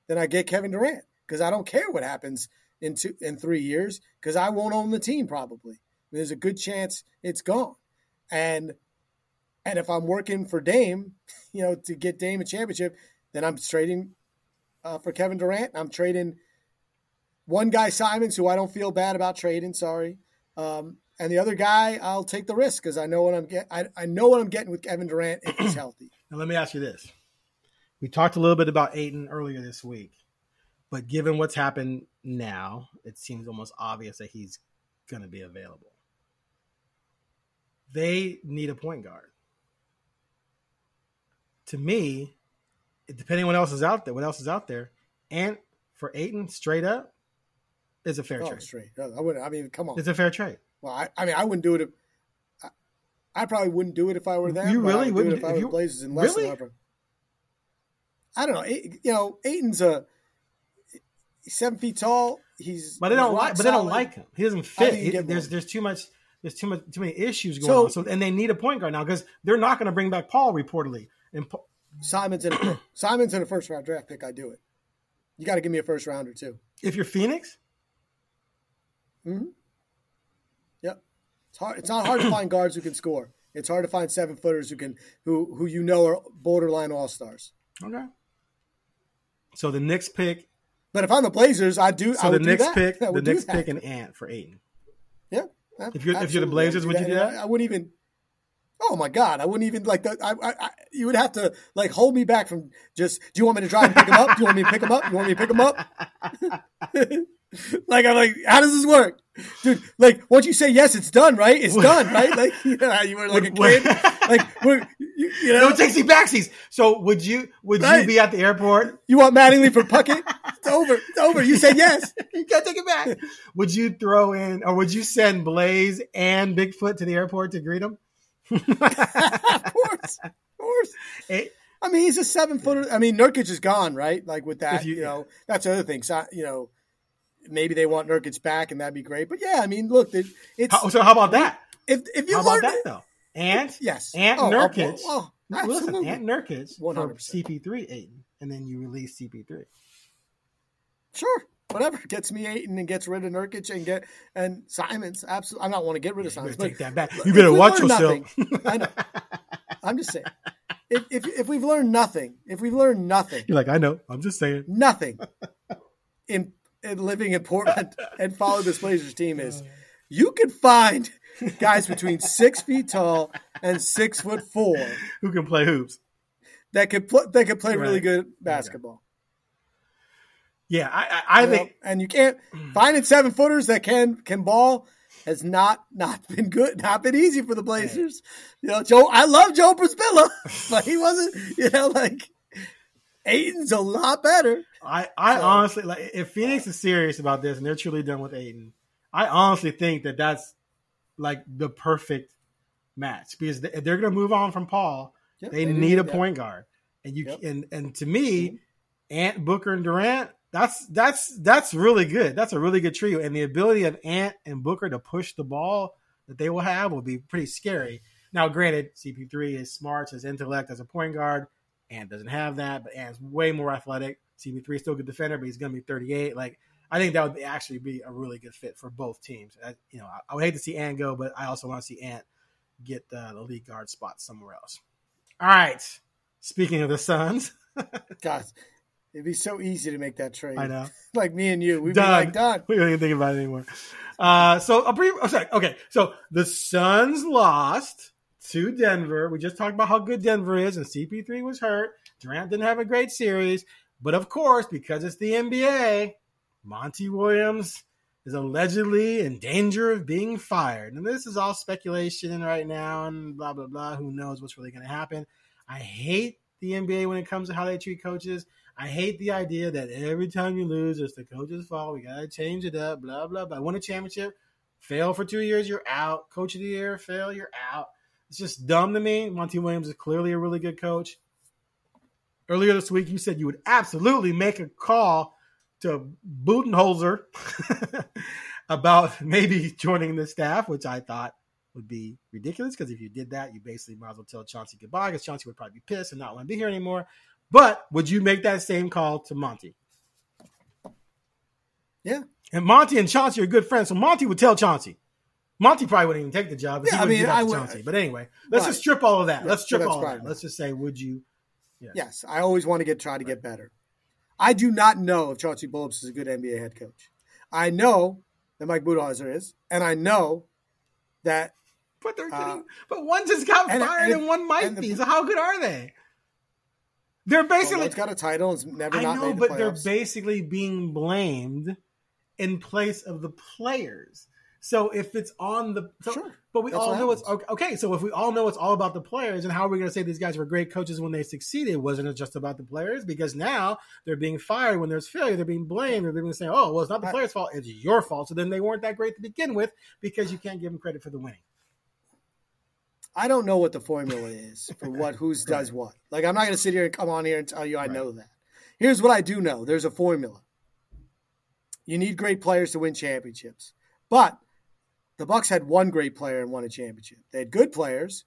then I get Kevin Durant because I don't care what happens in, two, in three years because I won't own the team probably. There's a good chance it's gone. And and if I'm working for Dame, you know, to get Dame a championship, then I'm trading uh, for Kevin Durant. I'm trading one guy, Simons, who I don't feel bad about trading. Sorry, um, and the other guy, I'll take the risk because I know what I'm get. I, I know what I'm getting with Kevin Durant if he's healthy. Now let me ask you this: we talked a little bit about Ayton earlier this week, but given what's happened now, it seems almost obvious that he's going to be available. They need a point guard. To me, depending on what else is out there, what else is out there, and for Ayton, straight up, is a fair oh, trade. Straight. I would. I mean, come on. It's a fair trade. Well, I, I mean, I wouldn't do it. If, I, I probably wouldn't do it if I were them. You really I would wouldn't do it if I were you, Blazers and less really? than I don't know. You know, Ayton's a seven feet tall. He's but they don't like. But they don't like him. He doesn't fit. He, there's there's too much. There's too much, too many issues going so, on. So, and they need a point guard now because they're not going to bring back Paul reportedly. And Paul... Simon's in a Simon's in a first round draft pick. I do it. You got to give me a first rounder too. If you're Phoenix, mm-hmm. Yep, it's hard. It's not hard to find guards who can score. It's hard to find seven footers who can who who you know are borderline all stars. Okay. So the next pick. But if I'm the Blazers, I do. So I would the next pick, the next pick, an Ant for Ayton. Yeah. If you're, if you're the Blazers, would you do that? I wouldn't even. Oh my God, I wouldn't even like that. I, I, I, you would have to like hold me back from just. Do you want me to drive and pick him up? Do you want me to pick him up? You want me to pick him up? Like I'm like, how does this work, dude? Like once you say yes, it's done, right? It's done, right? Like you know, you were like a kid, like we're, you, you know, no takesy backsies. So would you would right. you be at the airport? You want Mattingly for Puckett? It's over. It's over. You say yes. You can't take it back. Would you throw in, or would you send Blaze and Bigfoot to the airport to greet him? Of course, of course. Hey. I mean, he's a seven footer. I mean, Nurkic is gone, right? Like with that, you, you know, yeah. that's the other thing. So, you know, maybe they want Nurkic back, and that'd be great. But yeah, I mean, look, it's how, so. How about that? If if you how learned, about that though, and it, yes, and oh, Nurkic, oh, oh, listen, and Nurkic one hundred percent. From C P three, Ayton, and then you release C P three. Sure, whatever gets me Ayton and gets rid of Nurkic and get and Simons. Absolutely, I don't want to get rid of yeah, Simons. But take that back. You better watch yourself. Nothing, I know. I'm just saying. If, if if we've learned nothing, if we've learned nothing, you're like I know. I'm just saying nothing. In And living in Portland and follow this Blazers team is you can find guys between six feet tall and six foot four who can play hoops that could play, that could play right. really good basketball. Yeah. I, I, I think, know? and you can't finding seven footers that can, can ball has not, not been good. Not been easy for the Blazers. Right. You know, Joe, I love Joe Prispilla, but he wasn't, you know, like, Ayton's a lot better. I, I so, honestly like if Phoenix is serious about this and they're truly done with Ayton, I honestly think that that's like the perfect match because if they're going to move on from Paul, yep, they, they need a that. point guard, and you yep. and and to me, Ant, Booker, and Durant, that's that's that's really good. That's a really good trio. And the ability of Ant and Booker to push the ball that they will have will be pretty scary. Now, granted, C P three is smart, his intellect as a point guard. Ant doesn't have that, but Ant's way more athletic. C P three is still a good defender, but he's going to be thirty-eight. Like, I think that would be, actually be a really good fit for both teams. I, you know, I, I would hate to see Ant go, but I also want to see Ant get the, the lead guard spot somewhere else. All right. Speaking of the Suns, gosh, it'd be so easy to make that trade. I know, like me and you, we'd done. be like done. We don't even think about it anymore. Uh, so a brief. Oh, sorry. Okay, so the Suns lost to Denver. We just talked about how good Denver is, and C P three was hurt. Durant didn't have a great series, but of course, because it's the N B A, Monty Williams is allegedly in danger of being fired. And this is all speculation right now and blah, blah, blah. Who knows what's really going to happen? I hate the N B A when it comes to how they treat coaches. I hate the idea that every time you lose, it's the coach's fault. We got to change it up, blah, blah, blah. Win a championship, fail for two years, you're out. Coach of the year, fail, you're out. It's just dumb to me. Monty Williams is clearly a really good coach. Earlier this week, you said you would absolutely make a call to Budenholzer about maybe joining the staff, which I thought would be ridiculous because if you did that, you basically might as well tell Chauncey goodbye because Chauncey would probably be pissed and not want to be here anymore. But would you make that same call to Monty? Yeah. And Monty and Chauncey are good friends, so Monty would tell Chauncey. Monty probably wouldn't even take the job. Yeah, I mean, I would. Chauncey. But anyway, let's right. just strip all of that. Yeah, let's strip all right. of that. Let's just say, would you? Yes, yes I always want to get try to right. get better. I do not know if Chauncey Billups is a good N B A head coach. I know that Mike Budenholzer is, and I know that. But they're getting, uh, but one just got and, fired, and, and one might and the, be. So how good are they? They're basically well, got a title. It's never I not know, made the but playoffs. They're basically being blamed in place of the players. So if it's on the, so, sure. but we That's all know happens. It's okay. So if we all know it's all about the players, and how are we going to say these guys were great coaches when they succeeded? Wasn't it just about the players? Because now they're being fired when there's failure. They're being blamed. They're being saying, "Oh, well, it's not the players' fault. It's your fault." So then they weren't that great to begin with because you can't give them credit for the winning. I don't know what the formula is for what who's right. does what. Like I'm not going to sit here and come on here and tell you I right. know that. Here's what I do know: there's a formula. You need great players to win championships, but the Bucks had one great player and won a championship. They had good players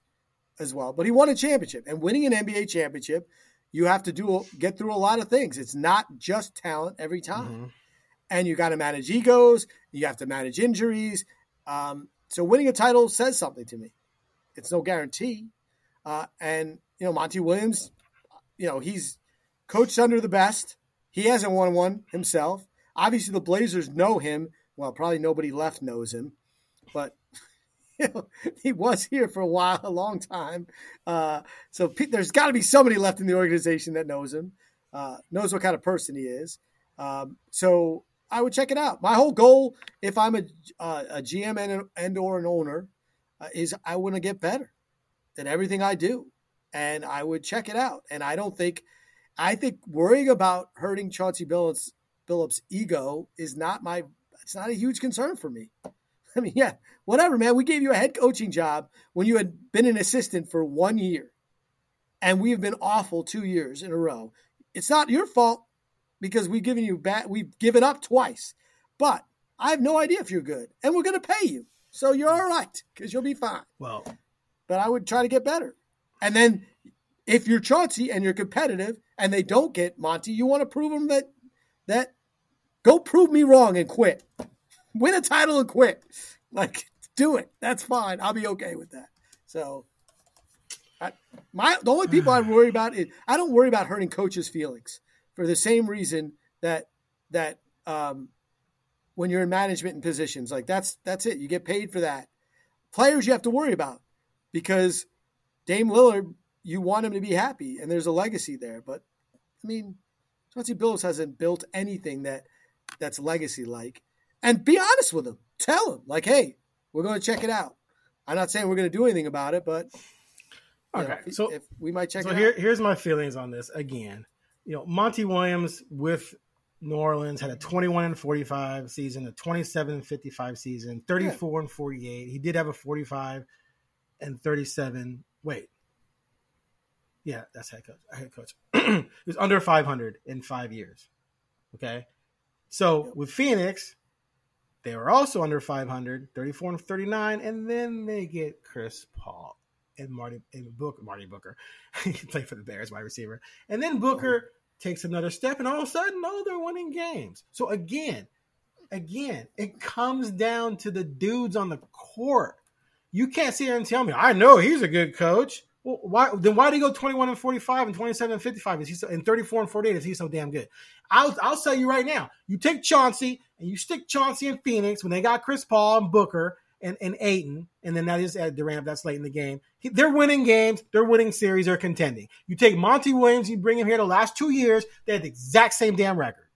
as well, but he won a championship. And winning an N B A championship, you have to do get through a lot of things. It's not just talent every time. Mm-hmm. And you got to manage egos. You have to manage injuries. Um, so winning a title says something to me. It's no guarantee. Uh, and, you know, Monty Williams, you know, he's coached under the best. He hasn't won one himself. Obviously, the Blazers know him. Well, probably nobody left knows him. But you know, he was here for a while, a long time. Uh, so pe- there's got to be somebody left in the organization that knows him, uh, knows what kind of person he is. Um, so I would check it out. My whole goal, if I'm a, uh, a G M and, and or an owner, uh, is I want to get better at everything I do. And I would check it out. And I don't think – I think worrying about hurting Chauncey Billups, Billups' ego is not my – it's not a huge concern for me. I mean, yeah, whatever, man. We gave you a head coaching job when you had been an assistant for one year, and we have been awful two years in a row. It's not your fault because we've given you bad. We've given up twice, but I have no idea if you're good, and we're going to pay you, so you're all right because you'll be fine. Well, but I would try to get better, and then if you're Chauncey and you're competitive, and they don't get Monty, you want to prove them that that go prove me wrong and quit. Win a title and quit. Like, do it. That's fine. I'll be okay with that. So, I, my the only people I worry about is I don't worry about hurting coaches' feelings for the same reason that that um, when you're in management and positions, like that's that's it. You get paid for that. Players you have to worry about because Dame Lillard, you want him to be happy, and there's a legacy there. But I mean, Chauncey Billups hasn't built anything that that's legacy like. And be honest with them. Tell them, like, hey, we're going to check it out. I'm not saying we're going to do anything about it, but okay, know, if, so if we might check so it here, out. So here's my feelings on this again. You know, Monty Williams with New Orleans had a twenty-one and forty-five season, a twenty-seven and fifty-five season, thirty-four yeah. and forty-eight. He did have a forty-five and thirty-seven. Wait, Yeah, that's head coach. Head coach. It was under five hundred in five years. Okay. So with Phoenix, they were also under five hundred, thirty-four and thirty-nine, and then they get Chris Paul and Marty and Book Marty Booker. He played for the Bears, wide receiver. And then Booker oh. takes another step, and all of a sudden, no, they're winning games. So again, again, it comes down to the dudes on the court. You can't sit here and tell me, I know he's a good coach. Well, why then? Why do you go twenty-one and forty-five and twenty-seven and fifty-five? Is he so, and thirty-four and forty-eight? Is he so damn good? I'll I'll tell you right now. You take Chauncey and you stick Chauncey in Phoenix when they got Chris Paul and Booker and, and Ayton, and then that is at Durant. That's late in the game. He, they're winning games. They're winning series. They're contending. You take Monty Williams. You bring him here the last two years. They had the exact same damn record.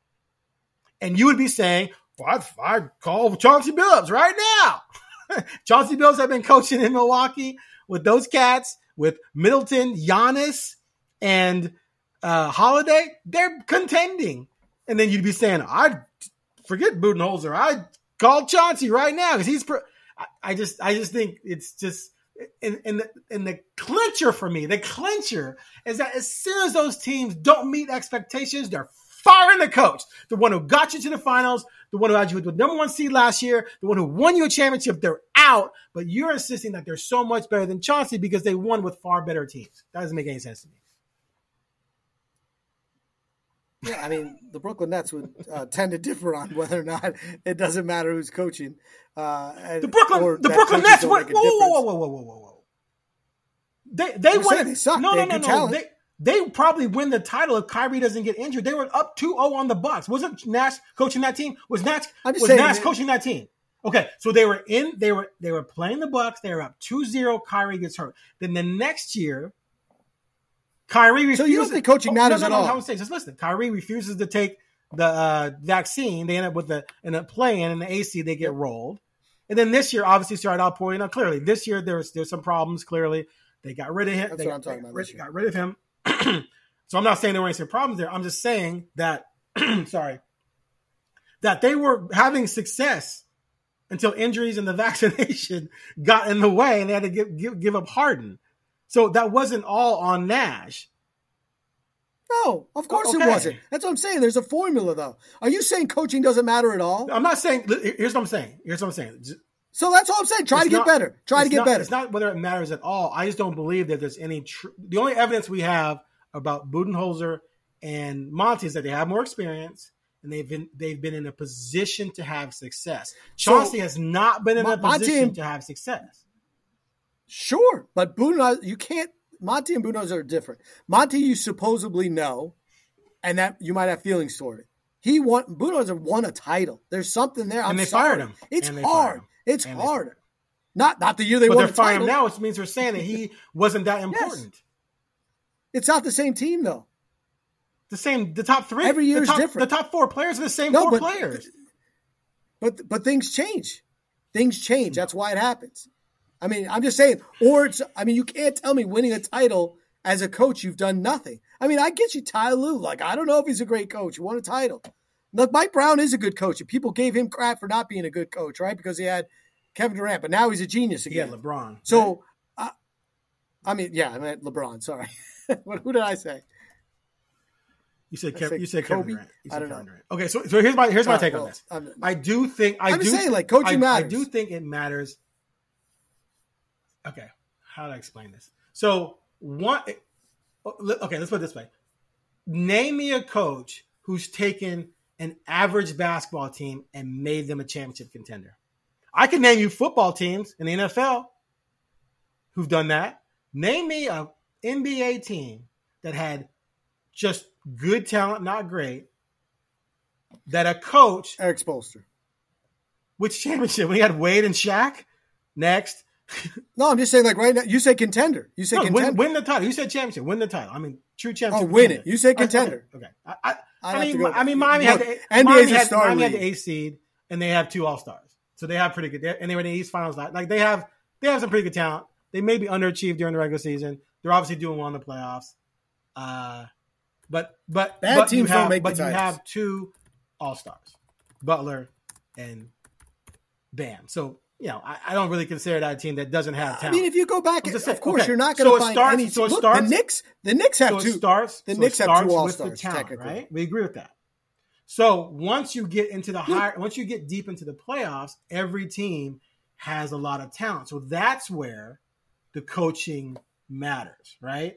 And you would be saying, well, I I'd call Chauncey Billups right now. Chauncey Billups have been coaching in Milwaukee with those cats. With Middleton, Giannis, and uh, Holiday, they're contending. And then you'd be saying, I'd forget Budenholzer. I'd call Chauncey right now because he's. Pro- I, I just, I just think it's just, and and the, and the clincher for me, the clincher is that as soon as those teams don't meet expectations, they're firing the coach, the one who got you to the finals, the one who had you with the number one seed last year, the one who won you a championship. They're out, but you're insisting that they're so much better than Chauncey because they won with far better teams. That doesn't make any sense to me. Yeah, I mean, the Brooklyn Nets would uh, tend to differ on whether or not it doesn't matter who's coaching. Uh, and, the Brooklyn, the Brooklyn Nets. Whoa, whoa, whoa, whoa, whoa, whoa, whoa! They they won. They suck. No, no, no, no. They they probably win the title if Kyrie doesn't get injured. They were up two oh on the Bucks. Wasn't Nash coaching that team? Was Nash was Nash coaching that team? Okay, so they were in, they were they were playing the Bucks. They were up two zero. Kyrie gets hurt. Then the next year, Kyrie refuses. So you don't think coaching matters oh, no, no, no, at all? No, just listen. Kyrie refuses to take the uh, vaccine. They end up with the end up playing in the A C. They get rolled. And then this year, obviously, started out pouring out. Clearly, this year there's there's some problems. Clearly, they got rid of him. That's they, what I'm talking they, about. They got rid of him. So I'm not saying there weren't some problems there. I'm just saying that. sorry, that they were having success. Until injuries and the vaccination got in the way and they had to give, give, give up Harden. So that wasn't all on Nash. No, of course okay. It wasn't. That's what I'm saying. There's a formula, though. Are you saying coaching doesn't matter at all? I'm not saying – here's what I'm saying. Here's what I'm saying. So that's all I'm saying. Try it's to get not, better. Try to get not, better. It's not whether it matters at all. I just don't believe that there's any tr- – the only evidence we have about Budenholzer and Monty is that they have more experience. And they've been they've been in a position to have success. Chauncey so, has not been in a position and, to have success. Sure, but Budenholzer, you can't. Monty and Budenholzer are different. Monty, you supposedly know, and that you might have feelings toward it. He won. Budenholzer won a title. There's something there. I'm and they sorry. fired him. It's and hard. Him. It's and hard. They, not not the year they but won. They're the firing him now, which means they're saying that he wasn't that important. Yes. It's not the same team though. The same, the top three. Every year is different. The top four players are the same no, four but, players. But but things change. Things change. That's why it happens. I mean, I'm just saying. Or it's. I mean, you can't tell me winning a title as a coach, you've done nothing. I mean, I get you, Ty Lue. Like, I don't know if he's a great coach. You won a title. Look, Mike Brown is a good coach. And people gave him crap for not being a good coach, right? Because he had Kevin Durant, but now he's a genius again. Yeah, LeBron. So, right? I, I mean, yeah, I meant LeBron. Sorry, what, who did I say? You said Kevin. You said Kobe. Kevin Durant. You said I don't Kevin know. Durant. Okay, so so here's my here's my uh, take well, on this. I'm, I do think I I'm do saying like coaching I, matters. I do think it matters. Okay, how do I explain this? So one. Okay, let's put it this way. Name me a coach who's taken an average basketball team and made them a championship contender. I can name you football teams in the N F L who've done that. Name me a N B A team that had just good talent, not great. That a coach, Eric Spoelstra. Which championship? We had Wade and Shaq. Next. No, I'm just saying, like right now, you say contender. You say no, contender. Win, win the title. You said championship. Win the title. I mean, true championship. Oh, win contender. It. You say contender. Okay. okay. I, I, I mean, I mean, Miami Look, had the N B A's a star Miami league. Had the eighth seed, and they have two All Stars, so they have pretty good. And they were in the East Finals. Like they have, they have some pretty good talent. They may be underachieved during the regular season. They're obviously doing well in the playoffs. Uh. But but bad but teams you have, don't make but you have two all-stars, Butler and Bam. So you know, I, I don't really consider that a team that doesn't have talent. I mean, if you go back, of saying, course, okay. you're not going to so find starts, any. So it look, starts, the Knicks. The Knicks have so two. Starts, the so Knicks have two all stars. Technically, right? We agree with that. So once you get into the higher, once you get deep into the playoffs, every team has a lot of talent. So that's where the coaching matters, right?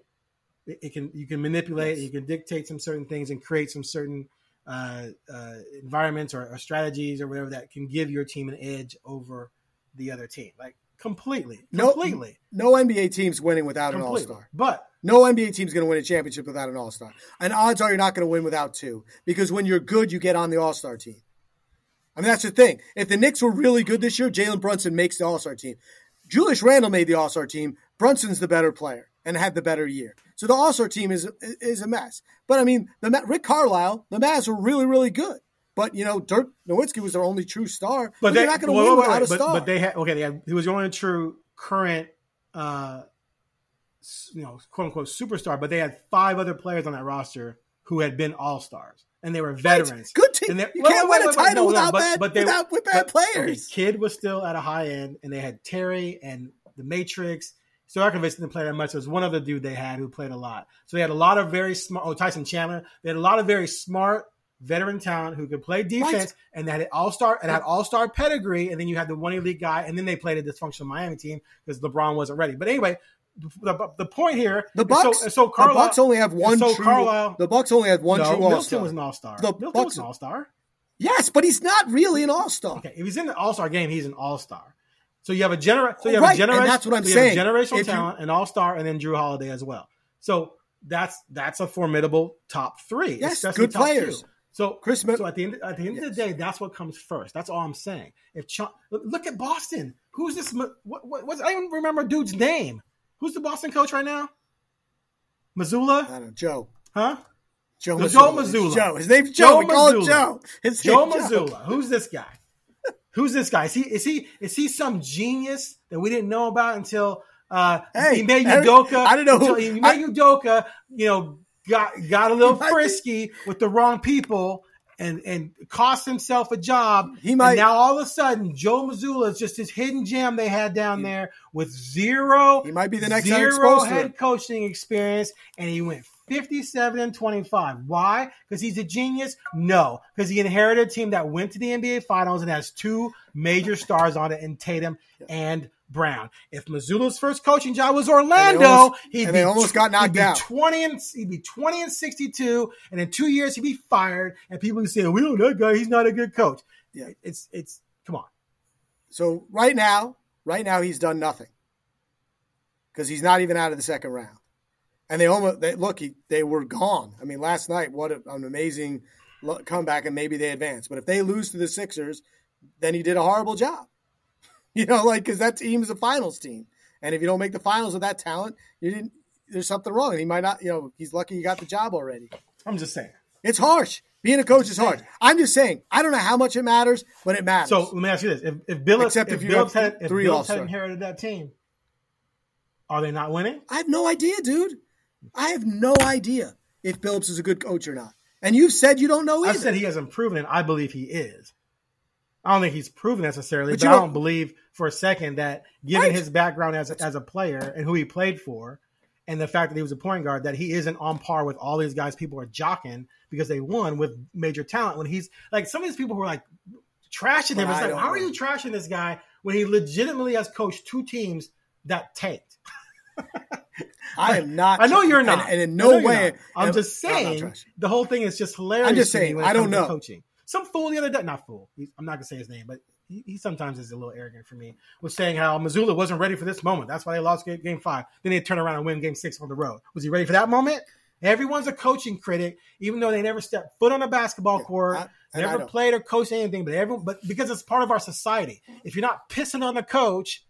It, it can you can manipulate, yes. you can dictate some certain things and create some certain uh, uh, environments or, or strategies or whatever that can give your team an edge over the other team, like completely, completely. No, no N B A team's winning without completely. an all-star, but. No N B A team's going to win a championship without an all-star. And odds are you're not going to win without two, because when you're good, you get on the all-star team. I mean, that's the thing. If the Knicks were really good this year, Jalen Brunson makes the all-star team. Julius Randle made the all-star team. Brunson's the better player and had the better year. So the all-star team is is a mess. But, I mean, the Rick Carlisle, the Mavs were really, really good. But, you know, Dirk Nowitzki was their only true star. But they're not going to win wait, without wait, a but, star. But they had – okay, they had, he was the only true current uh, – you know, quote unquote superstar, but they had five other players on that roster who had been all stars, and they were veterans. Good team. You well, can't wait, win wait, a title no, without, no, bad, but, but they, without with bad but, players. Okay, Kidd was still at a high end, and they had Terry and the Matrix. Stojakovic didn't play that much. There was one other dude they had who played a lot. So they had a lot of very smart. Oh, Tyson Chandler. They had a lot of very smart veteran talent who could play defense, right. and had an all star and had all star pedigree. And then you had the one elite guy, and then they played a dysfunctional Miami team because LeBron wasn't ready. But anyway. The, the point here, the Bucks. So, so Carlisle, the Bucks only have one. So true, Carlisle, the Bucks only had one no, true all-star. Milton was an all-star. The Milton Bucks was an all-star. Yes, but he's not really an all-star. Okay, if he's in the all-star game, he's an all-star. So you have a genera- So you have right. a generation. That's what I'm so saying. Generational if talent, you- an all-star, and then Drew Holiday as well. So that's that's a formidable top three. Yes, good players. Two. So Chris. So at the end, at the end yes. of the day, that's what comes first. That's all I'm saying. If Ch- look at Boston, who's this? What, what, what's I don't even remember dude's name. Who's the Boston coach right now? Mazzulla? I don't know. Joe. Huh? Joe Mazzulla. Joe Mazzulla. Joe. His name's Joe. Joe we call him Joe. His Joe Mazzulla. Who's this guy? Who's this guy? Is he is he is he some genius that we didn't know about until uh hey, he made Udoka? I don't know who he made I, Udoka, you know, got got a little frisky might, with the wrong people and and cost himself a job. He might and now all of a sudden Joe Mazzulla is just this hidden gem they had down he, there with zero he might be the next zero head coaching experience, and he went fifty-seven and twenty-five. Why? Because he's a genius? No, because he inherited a team that went to the N B A Finals and has two major stars on it in Tatum and Brown. If Missoula's first coaching job was Orlando, almost, he'd, be, almost got knocked he'd be out. twenty and he'd be twenty and sixty-two, and in two years he'd be fired. And people would say, "We don't know that guy. He's not a good coach." Yeah, it's it's come on. So right now, right now he's done nothing because he's not even out of the second round. And they almost they, look. He, they were gone. I mean, last night, what a, an amazing comeback, and maybe they advance. But if they lose to the Sixers, then he did a horrible job. You know, like, because that team is a finals team. And if you don't make the finals with that talent, you didn't. There's something wrong. And he might not, you know, he's lucky you got the job already. I'm just saying. It's harsh. Being a coach is harsh. I'm just saying. I don't know how much it matters, but it matters. So let me ask you this. If, if Billups, Except if, if Billups, had, if Billups had inherited that team, are they not winning? I have no idea, dude. I have no idea if Billups is a good coach or not. And you've said you don't know either. I said he hasn't proven it. I believe he is. I don't think he's proven necessarily, but, but I don't believe for a second that given right. his background as a, as a player and who he played for and the fact that he was a point guard, that he isn't on par with all these guys people are jockeying because they won with major talent. When he's like some of these people who are like trashing him. It's like, how are you trashing this guy when he legitimately has coached two teams that tanked? I am not. I know you're not. And, and in no way. I'm just saying the whole thing is just hilarious. I'm just saying, I don't know. Coaching. Some fool the other day, not fool. I'm not going to say his name, but he, he sometimes is a little arrogant for me, was saying how Mazzulla wasn't ready for this moment. That's why they lost game five. Then they turn around and win game six on the road. Was he ready for that moment? Everyone's a coaching critic, even though they never stepped foot on a basketball court, I, never played or coached anything, but everyone, but because it's part of our society. If you're not pissing on the coach,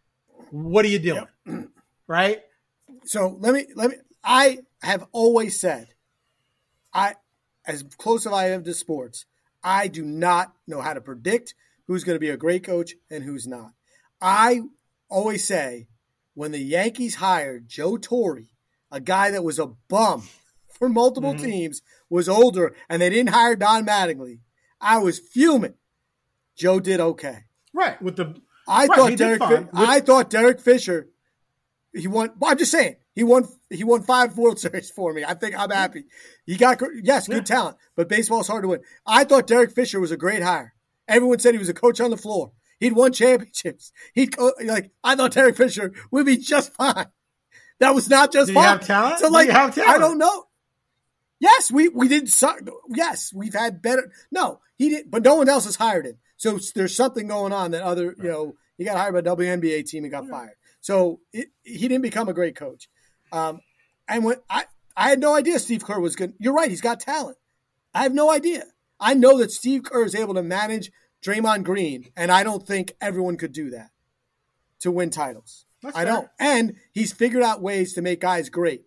what are you doing? Yep. Right? So let me, let me, I have always said, I, as close as I am to sports, I do not know how to predict who's going to be a great coach and who's not. I always say when the Yankees hired Joe Torre, a guy that was a bum for multiple mm-hmm. teams, was older, and they didn't hire Don Mattingly, I was fuming. Joe did okay. Right. With the I right, thought Derek. Fin- I thought Derek Fisher. He won. I'm just saying he won. He won five World Series for me. I think I'm happy. He got yes, good yeah. talent, but baseball's hard to win. I thought Derek Fisher was a great hire. Everyone said he was a coach on the floor. He'd won championships. He'd co- like I thought Derek Fisher would be just fine. That was not just did fine. You have talent? So like, did you have talent? I don't know. Yes, we we didn't suck. Yes, we've had better. No, he didn't. But no one else has hired him. So there's something going on that other, you know, he got hired by a W N B A team and got yeah. fired. So it, he didn't become a great coach. Um, and when I, I had no idea Steve Kerr was good. You're right. He's got talent. I have no idea. I know that Steve Kerr is able to manage Draymond Green, and I don't think everyone could do that to win titles. That's I fair. don't. And he's figured out ways to make guys great.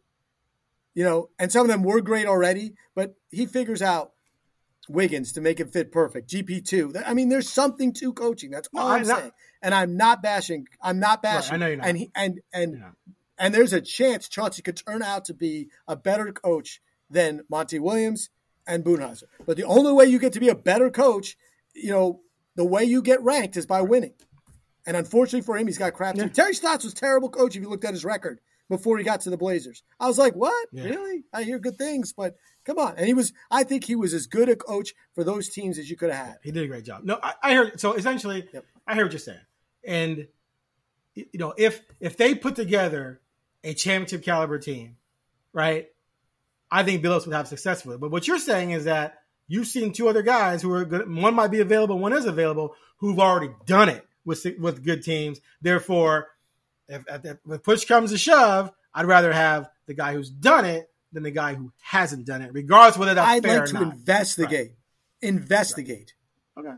You know, and some of them were great already, but he figures out Wiggins to make it fit perfect. G P two. I mean, there's something to coaching. That's all no, I'm, I'm saying. And I'm not bashing. I'm not bashing. Right, I know you're not. And he, and and yeah. and there's a chance Chauncey could turn out to be a better coach than Monty Williams and Budenholzer. But the only way you get to be a better coach, you know, the way you get ranked is by winning. And unfortunately for him, he's got crap. Yeah. Terry Stotts was a terrible coach if you looked at his record before he got to the Blazers. I was like, what? Yeah. Really? I hear good things, but come on. And he was, I think he was as good a coach for those teams as you could have had. He did a great job. No, I, I heard, so essentially, yep. I heard what you're saying. And, you know, if if they put together a championship caliber team, right, I think Billups would have success with it. But what you're saying is that you've seen two other guys who are good, one might be available, one is available, who've already done it with with good teams. Therefore, If, if, if push comes to shove, I'd rather have the guy who's done it than the guy who hasn't done it, regardless whether that's I'd fair like or not. I'd like to investigate. Right. Investigate. Right. Okay.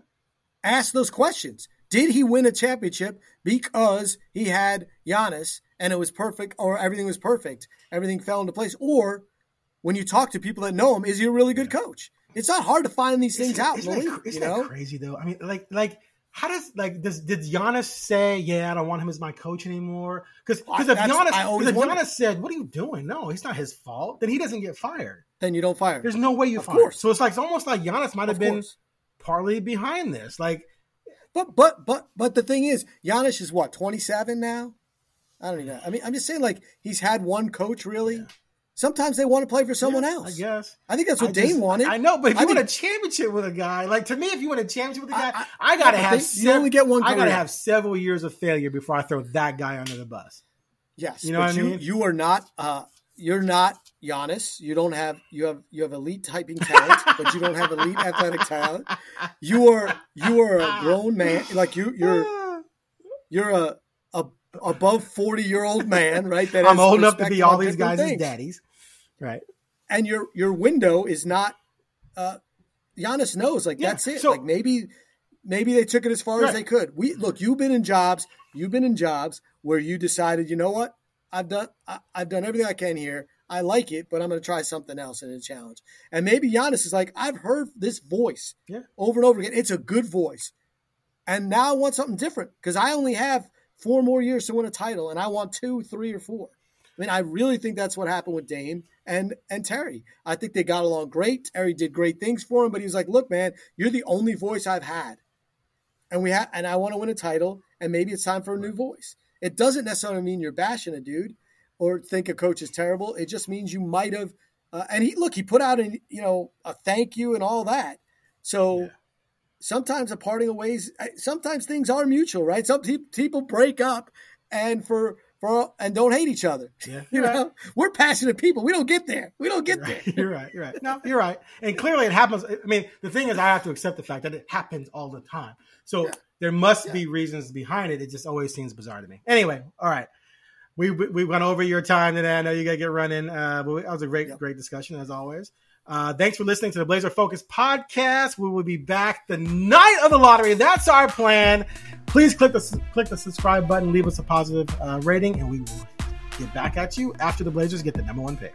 Ask those questions. Did he win a championship because he had Giannis and it was perfect or everything was perfect? Everything fell into place. Or when you talk to people that know him, is he a really good yeah. coach? It's not hard to find these things isn't, out. Isn't, Malik, that, isn't you know? that crazy, though? I mean, like, like – How does like does did Giannis say, yeah, I don't want him as my coach anymore? Because if Giannis, if Giannis said, what are you doing? No, it's not his fault. Then he doesn't get fired. Then you don't fire him. There's no way you of fire course. him. So it's like it's almost like Giannis might have been partly behind this. Like, but but but but the thing is, Giannis is what, twenty-seven now? I don't even know. I mean, I'm just saying like he's had one coach really. Yeah. Sometimes they want to play for someone yeah, else. I guess. I think that's what Dame wanted. I know, but if you I win think, a championship with a guy, like to me, if you win a championship with a guy, I, I, I gotta I have. Sev- you only get one. Career. I gotta have several years of failure before I throw that guy under the bus. Yes, you know what you, I mean. You are not. Uh, you're not Giannis. You don't have. You have. You have elite typing talent, but you don't have elite athletic talent. You are. You are a grown man. Like you. You're. You're a. a above forty-year-old man, right? That I'm old enough to be all these guys' things. daddies. Right. And your your window is not uh, – Giannis knows. Like, yeah, that's it. So, like, maybe maybe they took it as far right. as they could. We Look, you've been in jobs. You've been in jobs where you decided, you know what? I've done I, I've done everything I can here. I like it, but I'm going to try something else and a challenge. And maybe Giannis is like, I've heard this voice yeah. over and over again. It's a good voice. And now I want something different because I only have – four more years to win a title, and I want two, three, or four. I mean, I really think that's what happened with Dame and, and Terry. I think they got along great. Terry did great things for him, but he was like, look, man, you're the only voice I've had, and we ha- and I want to win a title, and maybe it's time for a new voice. It doesn't necessarily mean you're bashing a dude or think a coach is terrible. It just means you might have uh, – and, he look, he put out a, you know, a thank you and all that. So yeah. – Sometimes a parting of ways. Sometimes things are mutual, right? Some te- people break up, and for for and don't hate each other. Yeah, you know, right. We're passionate people. We don't get there. We don't get you're right. there. You're right. You're right. No, you're right. And clearly, it happens. I mean, the thing is, I have to accept the fact that it happens all the time. So yeah. there must yeah. be reasons behind it. It just always seems bizarre to me. Anyway, all right. We we went over your time today. I know you got to get running, uh, but that was a great yep. great discussion as always. Uh, thanks for listening to the Blazer Focus podcast. We will be back the night of the lottery. That's our plan. Please click the click the subscribe button, leave us a positive uh, rating, and we will get back at you after the Blazers get the number one pick.